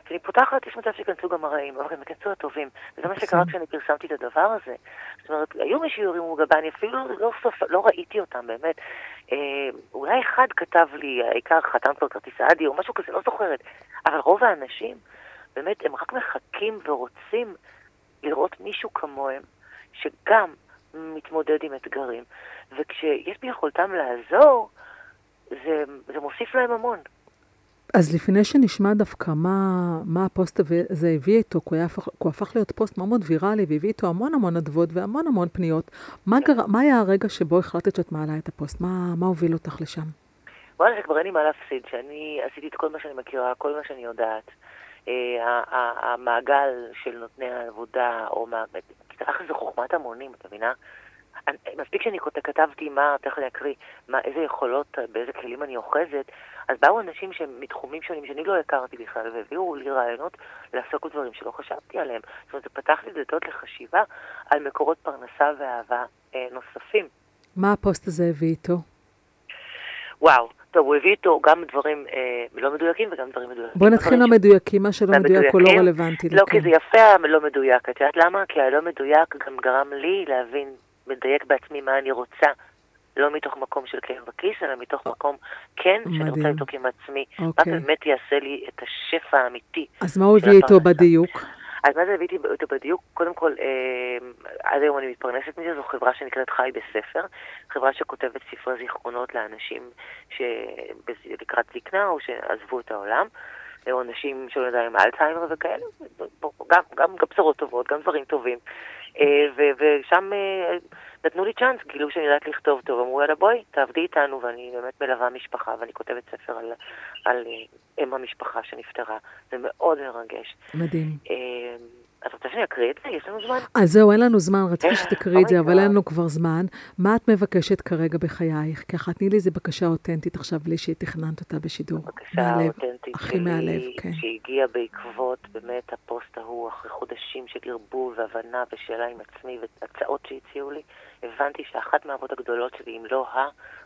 כשאני פותחת, יש מצב שיכנסו גם הרעים, אבל הם יכנסו הטובים. וזה מה שקרה כשאני פרסמתי את הדבר הזה. זאת אומרת, היו מי שיורים מוגבה, אני אפילו לא, סופ... לא ראיתי אותם, באמת. אה, אולי אחד כתב לי, העיקר חתם כבר כרטיס עדי, או משהו כזה, לא זוכרת. אבל רוב האנשים, באמת, הם רק מחכים ורוצים לראות מישהו כמוהם, שגם מתמודד עם אתגרים. וכשיש ביכולתם לעזור, זה, זה מוסיף להם המון. אז לפני שנשמע דווקא מה, מה הפוסט הזה הביא איתו, כי הוא הפך, הוא הפך להיות פוסט מאוד ויראלי, והביא איתו המון המון עדבות והמון המון פניות. מה, גר, מה היה הרגע שבו החלטת שאת מעלה את הפוסט? מה, מה הוביל אותך לשם? וואלה, שכבר אין לי מה להפסיד, שאני עשיתי את כל מה שאני מכירה, כל מה שאני יודעת. אה, המעגל של נותני העבודה, או מה... ככה זה חוכמת המונים, אתה מבינה? מספיק שאני כתבתי מה, תכף אני אקריא, מה, איזה יכולות, באיזה כלים אני אוחזת, אז באו אנשים שמתחומים שונים שאני לא הכרתי בכלל, והביאו לי רעיונות לעסוק בדברים שלא חשבתי עליהם. זאת אומרת, זה פתח לי דלתות לחשיבה על מקורות פרנסה ואהבה אה, נוספים. מה הפוסט הזה הביא איתו? וואו, טוב, הוא הביא איתו גם דברים אה, לא מדויקים וגם דברים מדויקים. בוא נתחיל למדויקים, מה שלא מדויק הוא לא רלוונטי. לא, כי זה יפה, לא מדויק. את יודעת למה? כי הלא מדויק גם גרם לי להבין מדייק בעצמי מה אני רוצה, לא מתוך מקום של כאב בכיס, אלא מתוך מקום כן, שאני רוצה לתוק עם עצמי. מה באמת יעשה לי את השפע האמיתי. אז מה הוא הביא איתו בדיוק? אז מה זה הביא איתו בדיוק? קודם כל, עד היום אני מתפרנסת מזה, זו חברה שנקראת חי בספר, חברה שכותבת ספרי זיכרונות לאנשים שלקראת זקנה או שעזבו את העולם, או אנשים שלא יודע עם אלצהיימר וכאלה, גם, גם בשורות טובות, גם דברים טובים. ושם נתנו לי צ'אנס, גילו שאני יודעת לכתוב טוב, אמרו יאללה בואי, תעבדי איתנו, ואני באמת מלווה משפחה, ואני כותבת ספר על, על אם המשפחה שנפטרה, זה מאוד מרגש. מדהים. את רוצה שאני אקריא את זה? יש לנו זמן? אז זהו, אין לנו זמן, רציתי שתקריא את זה, אבל אין לנו כבר זמן. מה את מבקשת כרגע בחייך? ככה, תני לי איזו בקשה אותנטית עכשיו, בלי שתכננת אותה בשידור. בקשה אותנטית שלי, שהגיעה בעקבות באמת הפוסט ההוא, אחרי חודשים שגרבו והבנה ושאלה עם עצמי והצעות שהציעו לי, הבנתי שאחת מהעבודות הגדולות שלי, אם לא ה,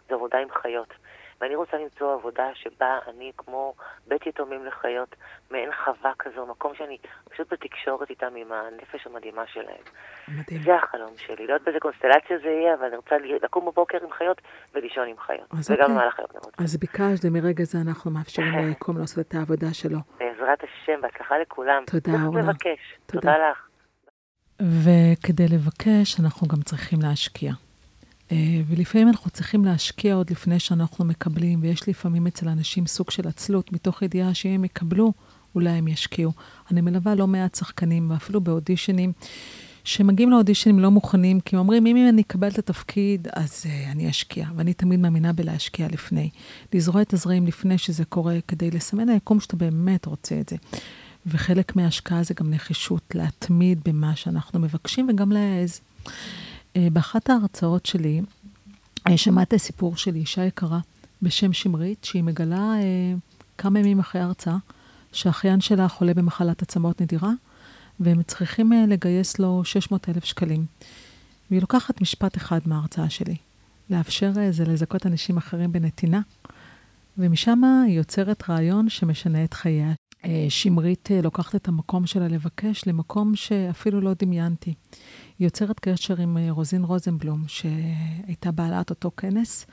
זו עבודה עם חיות. ואני רוצה למצוא עבודה שבה אני כמו בית יתומים לחיות, מעין חווה כזו, מקום שאני פשוט בתקשורת איתם עם הנפש המדהימה שלהם. מדהים. זה החלום שלי. לא עוד באיזה קונסטלציה זה יהיה, אבל אני רוצה לקום בבוקר עם חיות ולישון עם חיות. וגם okay. מעל החיות נמות. אז ביקשת, ומרגע זה אנחנו מאפשרים ליקום לעשות את העבודה שלו. בעזרת השם, בהצלחה לכולם. תודה, אורנה. צריך לבקש. תודה. תודה לך. וכדי לבקש, אנחנו גם צריכים להשקיע. ולפעמים אנחנו צריכים להשקיע עוד לפני שאנחנו מקבלים, ויש לפעמים אצל אנשים סוג של עצלות, מתוך ידיעה שהם יקבלו, אולי הם ישקיעו. אני מלווה לא מעט שחקנים, ואפילו באודישנים, שמגיעים לאודישנים לא מוכנים, כי הם אומרים, אם אני אקבל את התפקיד, אז uh, אני אשקיע. ואני תמיד מאמינה בלהשקיע לפני. לזרוע את הזרעים לפני שזה קורה, כדי לסמן היקום שאתה באמת רוצה את זה. וחלק מההשקעה זה גם נחישות, להתמיד במה שאנחנו מבקשים, וגם להעז. באחת ההרצאות שלי, שמעתי סיפור של אישה יקרה בשם שמרית, שהיא מגלה כמה ימים אחרי ההרצאה, שהאחיין שלה חולה במחלת עצמות נדירה, והם צריכים לגייס לו שש מאות אלף שקלים. והיא לוקחת משפט אחד מההרצאה שלי, לאפשר זה לזכות אנשים אחרים בנתינה, ומשם היא יוצרת רעיון שמשנה את חייה. שמרית לוקחת את המקום שלה לבקש למקום שאפילו לא דמיינתי. היא יוצרת קשר עם רוזין רוזנבלום, שהייתה בעלת אותו כנס,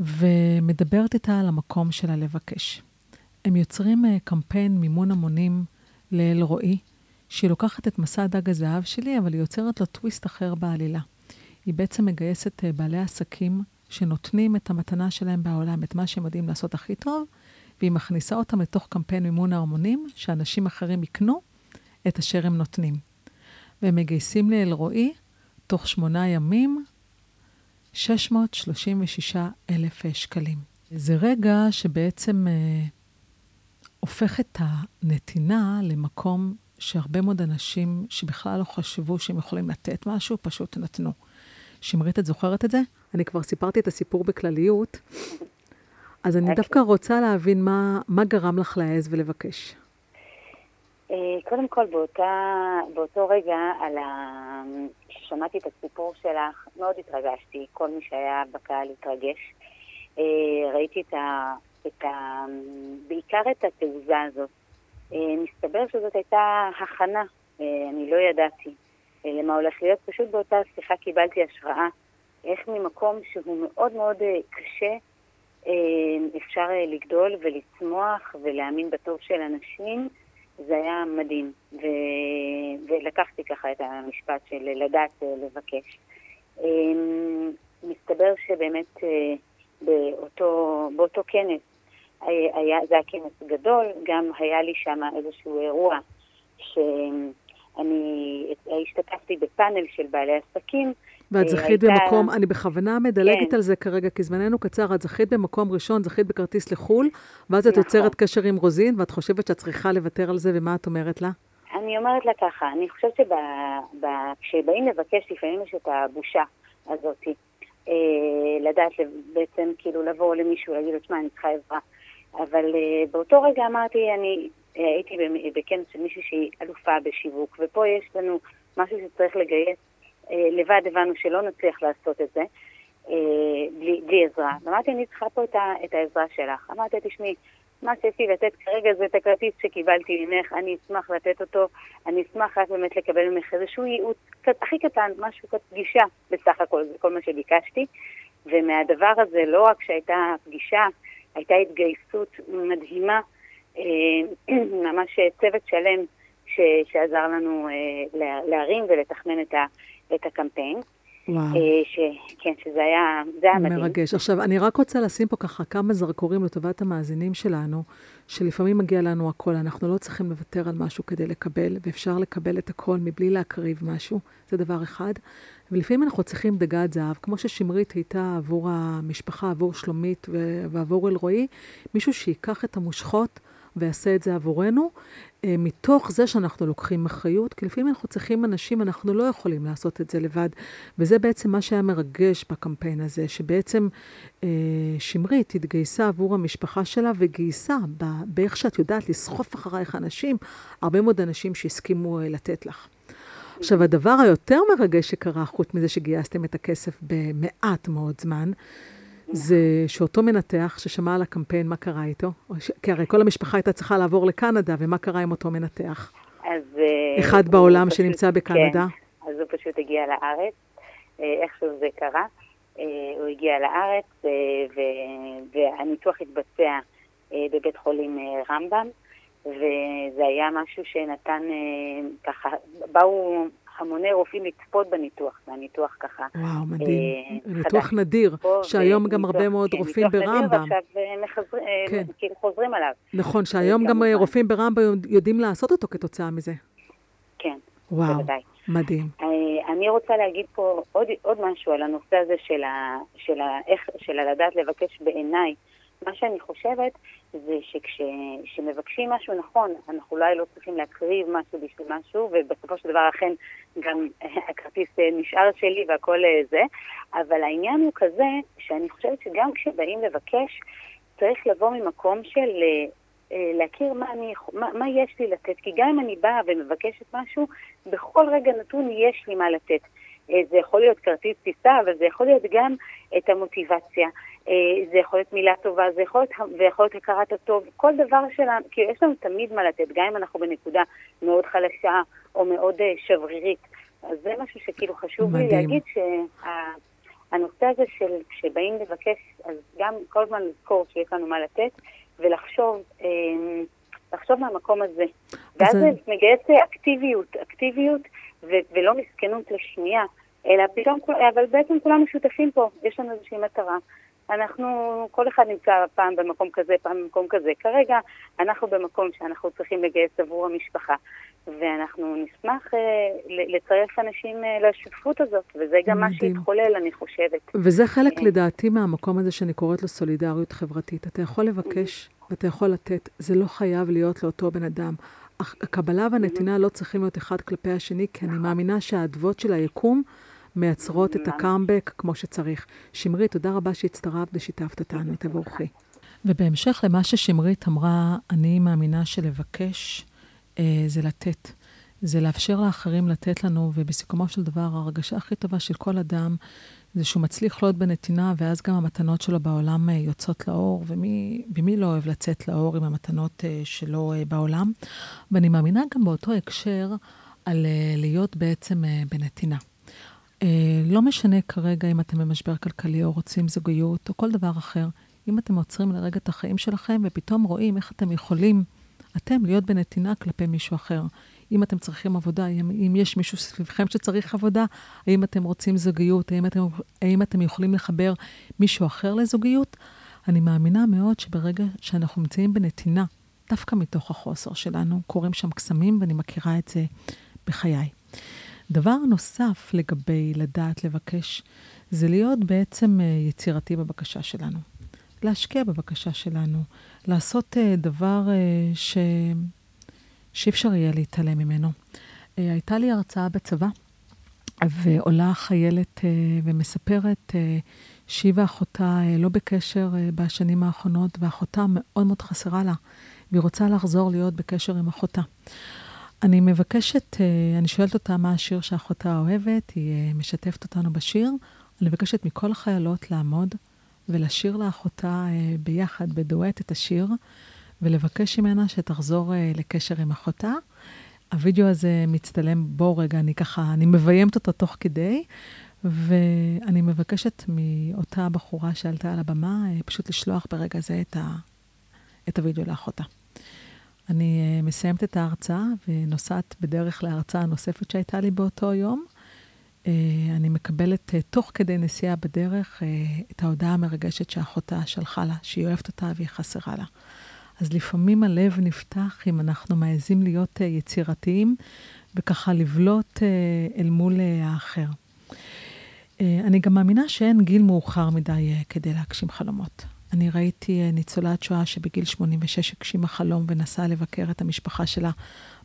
ומדברת איתה על המקום שלה לבקש. הם יוצרים קמפיין מימון המונים לאל רואי, שהיא לוקחת את מסע דג הזהב שלי, אבל היא יוצרת לו טוויסט אחר בעלילה. היא בעצם מגייסת בעלי עסקים שנותנים את המתנה שלהם בעולם, את מה שהם יודעים לעשות הכי טוב, והיא מכניסה אותם לתוך קמפיין מימון ההומונים, שאנשים אחרים יקנו את אשר הם נותנים. והם מגייסים לאל רואי, תוך שמונה ימים, שש מאות שלושים ושישה אלף שקלים. זה רגע שבעצם אה, הופך את הנתינה למקום שהרבה מאוד אנשים שבכלל לא חשבו שהם יכולים לתת משהו, פשוט נתנו. שמרית, את זוכרת את זה? אני כבר סיפרתי את הסיפור בכלליות, אז אני דווקא רוצה להבין מה, מה גרם לך להעז ולבקש. קודם כל, באותה, באותו רגע, על ה... ששמעתי את הסיפור שלך, מאוד התרגשתי, כל מי שהיה בקהל התרגש. ראיתי את ה... את ה... בעיקר את התעוזה הזאת. מסתבר שזאת הייתה הכנה, אני לא ידעתי למה הולך להיות. פשוט באותה שיחה קיבלתי השראה, איך ממקום שהוא מאוד מאוד קשה, אפשר לגדול ולצמוח ולהאמין בטוב של אנשים. זה היה מדהים, ו... ולקחתי ככה את המשפט של לדעת לבקש. מסתבר שבאמת באותו, באותו כנס, היה... זה היה כנס גדול, גם היה לי שם איזשהו אירוע שאני השתתפתי בפאנל של בעלי עסקים, ואת זכית במקום, אני בכוונה מדלגת על זה כרגע, כי זמננו קצר, את זכית במקום ראשון, זכית בכרטיס לחול, ואז את יוצרת קשר עם רוזין, ואת חושבת שאת צריכה לוותר על זה, ומה את אומרת לה? אני אומרת לה ככה, אני חושבת שכשבאים לבקש, לפעמים יש את הבושה הזאת, לדעת בעצם כאילו לבוא למישהו, להגיד לו, תשמע, אני צריכה עזרה. אבל באותו רגע אמרתי, אני הייתי בכנס של מישהו שהיא אלופה בשיווק, ופה יש לנו משהו שצריך לגייס, לבד הבנו שלא נצליח לעשות את זה, בלי, בלי עזרה. אמרתי, אני צריכה פה את, ה, את העזרה שלך. אמרתי, תשמעי, מה שעשיתי לתת כרגע זה את הכרטיס שקיבלתי ממך, אני אשמח לתת אותו, אני אשמח רק באמת לקבל ממך איזשהו ייעוץ הכי קטן, משהו כפגישה בסך הכל, זה כל מה שביקשתי. ומהדבר הזה, לא רק שהייתה פגישה, הייתה התגייסות מדהימה, ממש צוות שלם ש, שעזר לנו להרים ולתכנן את ה... את הקמפיין, ש... כן, שזה היה, זה היה מדהים. מרגש. עכשיו, אני רק רוצה לשים פה ככה כמה זרקורים לטובת המאזינים שלנו, שלפעמים מגיע לנו הכל, אנחנו לא צריכים לוותר על משהו כדי לקבל, ואפשר לקבל את הכל מבלי להקריב משהו, זה דבר אחד. ולפעמים אנחנו צריכים דגת זהב, כמו ששמרית הייתה עבור המשפחה, עבור שלומית ועבור אל רואי, מישהו שיקח את המושכות ועשה את זה עבורנו, מתוך זה שאנחנו לוקחים אחריות, כי לפעמים אנחנו צריכים אנשים, אנחנו לא יכולים לעשות את זה לבד, וזה בעצם מה שהיה מרגש בקמפיין הזה, שבעצם שמרית התגייסה עבור המשפחה שלה, וגייסה באיך שאת יודעת לסחוף אחרייך אנשים, הרבה מאוד אנשים שהסכימו לתת לך. עכשיו, הדבר היותר מרגש שקרה, חוץ מזה שגייסתם את הכסף במעט מאוד זמן, זה שאותו מנתח ששמע על הקמפיין, מה קרה איתו? כי הרי כל המשפחה הייתה צריכה לעבור לקנדה, ומה קרה עם אותו מנתח? אחד בעולם שנמצא בקנדה? אז הוא פשוט הגיע לארץ, איכשהו זה קרה, הוא הגיע לארץ, והניתוח התבצע בבית חולים רמב"ם, וזה היה משהו שנתן, ככה, באו המוני רופאים לצפות בניתוח, והניתוח ככה. וואו, מדהים. ניתוח נדיר, שהיום גם הרבה מאוד רופאים ברמב"ם. ניתוח נדיר, עכשיו חוזרים עליו. נכון, שהיום גם רופאים ברמב"ם יודעים לעשות אותו כתוצאה מזה. כן, בוודאי. מדהים. אני רוצה להגיד פה עוד משהו על הנושא הזה של לדעת לבקש בעיניי. מה שאני חושבת זה שכשמבקשים משהו נכון, אנחנו אולי לא צריכים להקריב משהו בשביל משהו, ובסופו של דבר אכן גם הכרטיס נשאר שלי והכל זה, אבל העניין הוא כזה שאני חושבת שגם כשבאים לבקש, צריך לבוא ממקום של להכיר מה, אני, מה, מה יש לי לתת, כי גם אם אני באה ומבקשת משהו, בכל רגע נתון יש לי מה לתת. זה יכול להיות כרטיס טיסה, אבל זה יכול להיות גם את המוטיבציה, זה יכול להיות מילה טובה, זה יכול להיות, ויכול להיות הכרת הטוב, כל דבר שלנו, כי יש לנו תמיד מה לתת, גם אם אנחנו בנקודה מאוד חלשה או מאוד שברירית. אז זה משהו שכאילו חשוב מדהים. לי להגיד שהנושא הזה של כשבאים לבקש, אז גם כל הזמן לזכור שיש לנו מה לתת, ולחשוב... לחשוב מהמקום הזה. ואז זה מגייס אקטיביות, אקטיביות ולא מסכנות לשנייה, אלא פתאום, אבל בעצם כולם משותפים פה, יש לנו איזושהי מטרה. אנחנו, כל אחד נמצא פעם במקום כזה, פעם במקום כזה. כרגע אנחנו במקום שאנחנו צריכים לגייס עבור המשפחה, ואנחנו נשמח לצרף אנשים לשותפות הזאת, וזה גם מה שהתחולל, אני חושבת. וזה חלק לדעתי מהמקום הזה שאני קוראת לו סולידריות חברתית. אתה יכול לבקש... ואתה יכול לתת, זה לא חייב להיות לאותו בן אדם. הקבלה והנתינה לא צריכים להיות אחד כלפי השני, כי אני מאמינה שהעדבות של היקום מייצרות את הקאמבק כמו שצריך. שמרית, תודה רבה שהצטרפת ושיתפת אותנו, תבורכי. ובהמשך למה ששמרית אמרה, אני מאמינה שלבקש זה לתת. זה לאפשר לאחרים לתת לנו, ובסיכומו של דבר, ההרגשה הכי טובה של כל אדם, זה שהוא מצליח להיות בנתינה, ואז גם המתנות שלו בעולם יוצאות לאור, ומי, ומי לא אוהב לצאת לאור עם המתנות שלו בעולם. ואני מאמינה גם באותו הקשר על להיות בעצם בנתינה. לא משנה כרגע אם אתם במשבר כלכלי, או רוצים זוגיות, או כל דבר אחר, אם אתם עוצרים לרגע את החיים שלכם, ופתאום רואים איך אתם יכולים, אתם להיות בנתינה כלפי מישהו אחר. אם אתם צריכים עבודה, אם יש מישהו סביבכם שצריך עבודה, האם אתם רוצים זוגיות, האם אתם, האם אתם יכולים לחבר מישהו אחר לזוגיות, אני מאמינה מאוד שברגע שאנחנו מצאים בנתינה, דווקא מתוך החוסר שלנו, קוראים שם קסמים, ואני מכירה את זה בחיי. דבר נוסף לגבי לדעת לבקש, זה להיות בעצם יצירתי בבקשה שלנו. להשקיע בבקשה שלנו, לעשות דבר ש... שאפשר יהיה להתעלם ממנו. הייתה לי הרצאה בצבא, ועולה חיילת ומספרת שהיא ואחותה לא בקשר בשנים האחרונות, ואחותה מאוד מאוד חסרה לה, והיא רוצה לחזור להיות בקשר עם אחותה. אני מבקשת, אני שואלת אותה מה השיר שאחותה אוהבת, היא משתפת אותנו בשיר, אני מבקשת מכל החיילות לעמוד, ולשיר לאחותה ביחד, בדואט את השיר, ולבקש ממנה שתחזור לקשר עם אחותה. הווידאו הזה מצטלם בו רגע, אני ככה, אני מביימת אותו תוך כדי, ואני מבקשת מאותה בחורה שעלתה על הבמה, פשוט לשלוח ברגע זה את, ה, את הווידאו לאחותה. אני מסיימת את ההרצאה, ונוסעת בדרך להרצאה הנוספת שהייתה לי באותו יום. אני מקבלת תוך כדי נסיעה בדרך, את ההודעה המרגשת שאחותה שלחה לה, שהיא אוהבת אותה והיא חסרה לה. אז לפעמים הלב נפתח אם אנחנו מעזים להיות יצירתיים, וככה לבלוט אל מול האחר. אני גם מאמינה שאין גיל מאוחר מדי כדי להגשים חלומות. אני ראיתי ניצולת שואה שבגיל שמונים ושש הגשימה חלום ונסעה לבקר את המשפחה שלה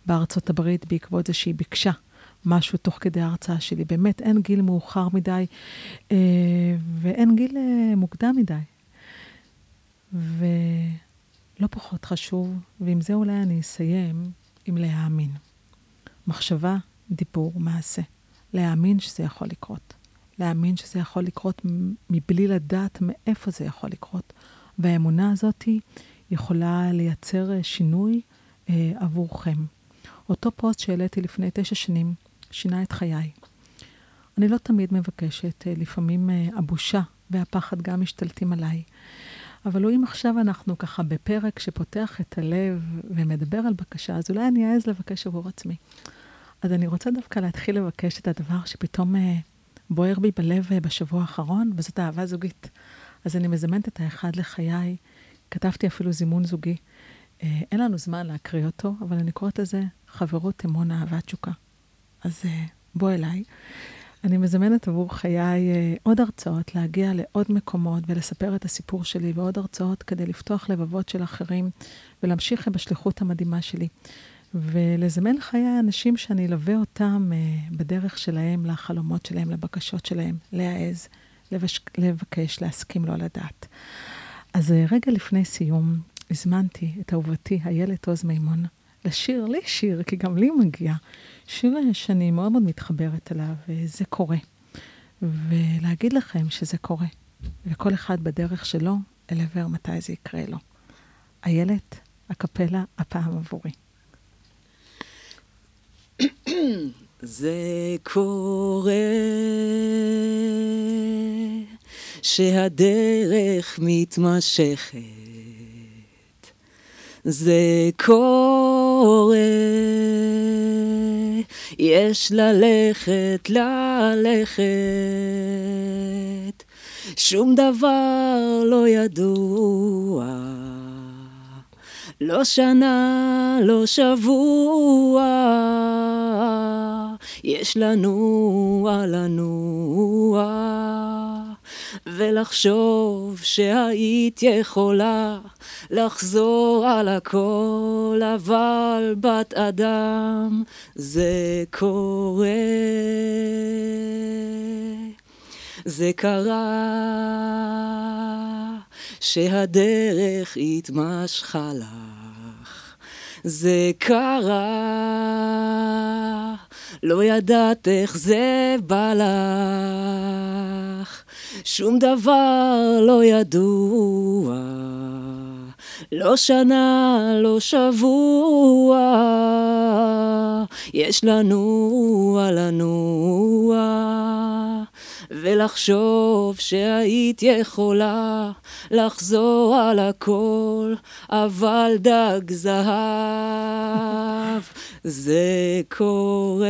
בארצות הברית בעקבות זה שהיא ביקשה משהו תוך כדי ההרצאה שלי. באמת אין גיל מאוחר מדי ואין גיל מוקדם מדי. ולא פחות חשוב, ועם זה אולי אני אסיים, עם להאמין. מחשבה, דיבור, מעשה. להאמין שזה יכול לקרות. להאמין שזה יכול לקרות מבלי לדעת מאיפה זה יכול לקרות. והאמונה הזאת יכולה לייצר שינוי אה, עבורכם. אותו פוסט שהעליתי לפני תשע שנים שינה את חיי. אני לא תמיד מבקשת, אה, לפעמים אה, הבושה והפחד גם משתלטים עליי. אבל אם עכשיו אנחנו ככה בפרק שפותח את הלב ומדבר על בקשה, אז אולי אני אעז לבקש עבור עצמי. אז אני רוצה דווקא להתחיל לבקש את הדבר שפתאום אה, בוער בי בלב בשבוע האחרון, וזאת אהבה זוגית. אז אני מזמנת את האחד לחיי, כתבתי אפילו זימון זוגי. אין לנו זמן להקריא אותו, אבל אני קוראת לזה חברות אמון אהבה תשוקה. אז בוא אליי. אני מזמנת עבור חיי עוד הרצאות, להגיע לעוד מקומות ולספר את הסיפור שלי, ועוד הרצאות כדי לפתוח לבבות של אחרים, ולהמשיך בשליחות המדהימה שלי. ולזמן לחיי אנשים שאני אלווה אותם בדרך שלהם, לחלומות שלהם, לבקשות שלהם, להעז, לבקש, להסכים לא לדעת. אז רגע לפני סיום, הזמנתי את אהובתי, איילת עוז מימון, לשיר, לי שיר, כי גם לי מגיע, שיר שאני מאוד מאוד מתחברת אליו, זה קורה. ולהגיד לכם שזה קורה. וכל אחד בדרך שלו, אל עבר מתי זה יקרה לו. איילת, הקפלה, הפעם עבורי. זה קורה שהדרך מתמשכת, זה קורה יש ללכת ללכת, שום דבר לא ידוע, לא שנה, לא שבוע, יש לנו עלנוע, ולחשוב שהיית יכולה לחזור על הכל, אבל בת אדם זה קורה, זה קרה שהדרך התמשכה לך, זה קרה לא ידעת איך זה בא לך, שום דבר לא ידוע, לא שנה, לא שבוע, יש לנו עלנו, ולחשוב שהיית יכולה לחזור על הכל, אבל דג זהב זה קורה.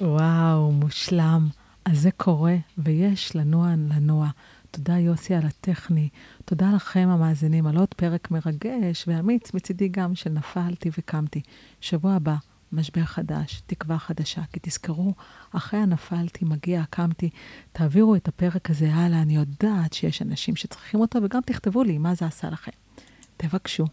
וואו, מושלם. אז זה קורה, ויש לנוע לנוע. תודה יוסי על הטכני, תודה לכם המאזינים על עוד פרק מרגש ואמיץ מצידי גם של נפלתי וקמתי. שבוע הבא, משבר חדש, תקווה חדשה, כי תזכרו, אחרי הנפלתי, מגיע, קמתי, תעבירו את הפרק הזה הלאה, אני יודעת שיש אנשים שצריכים אותו, וגם תכתבו לי מה זה עשה לכם. תבקשו.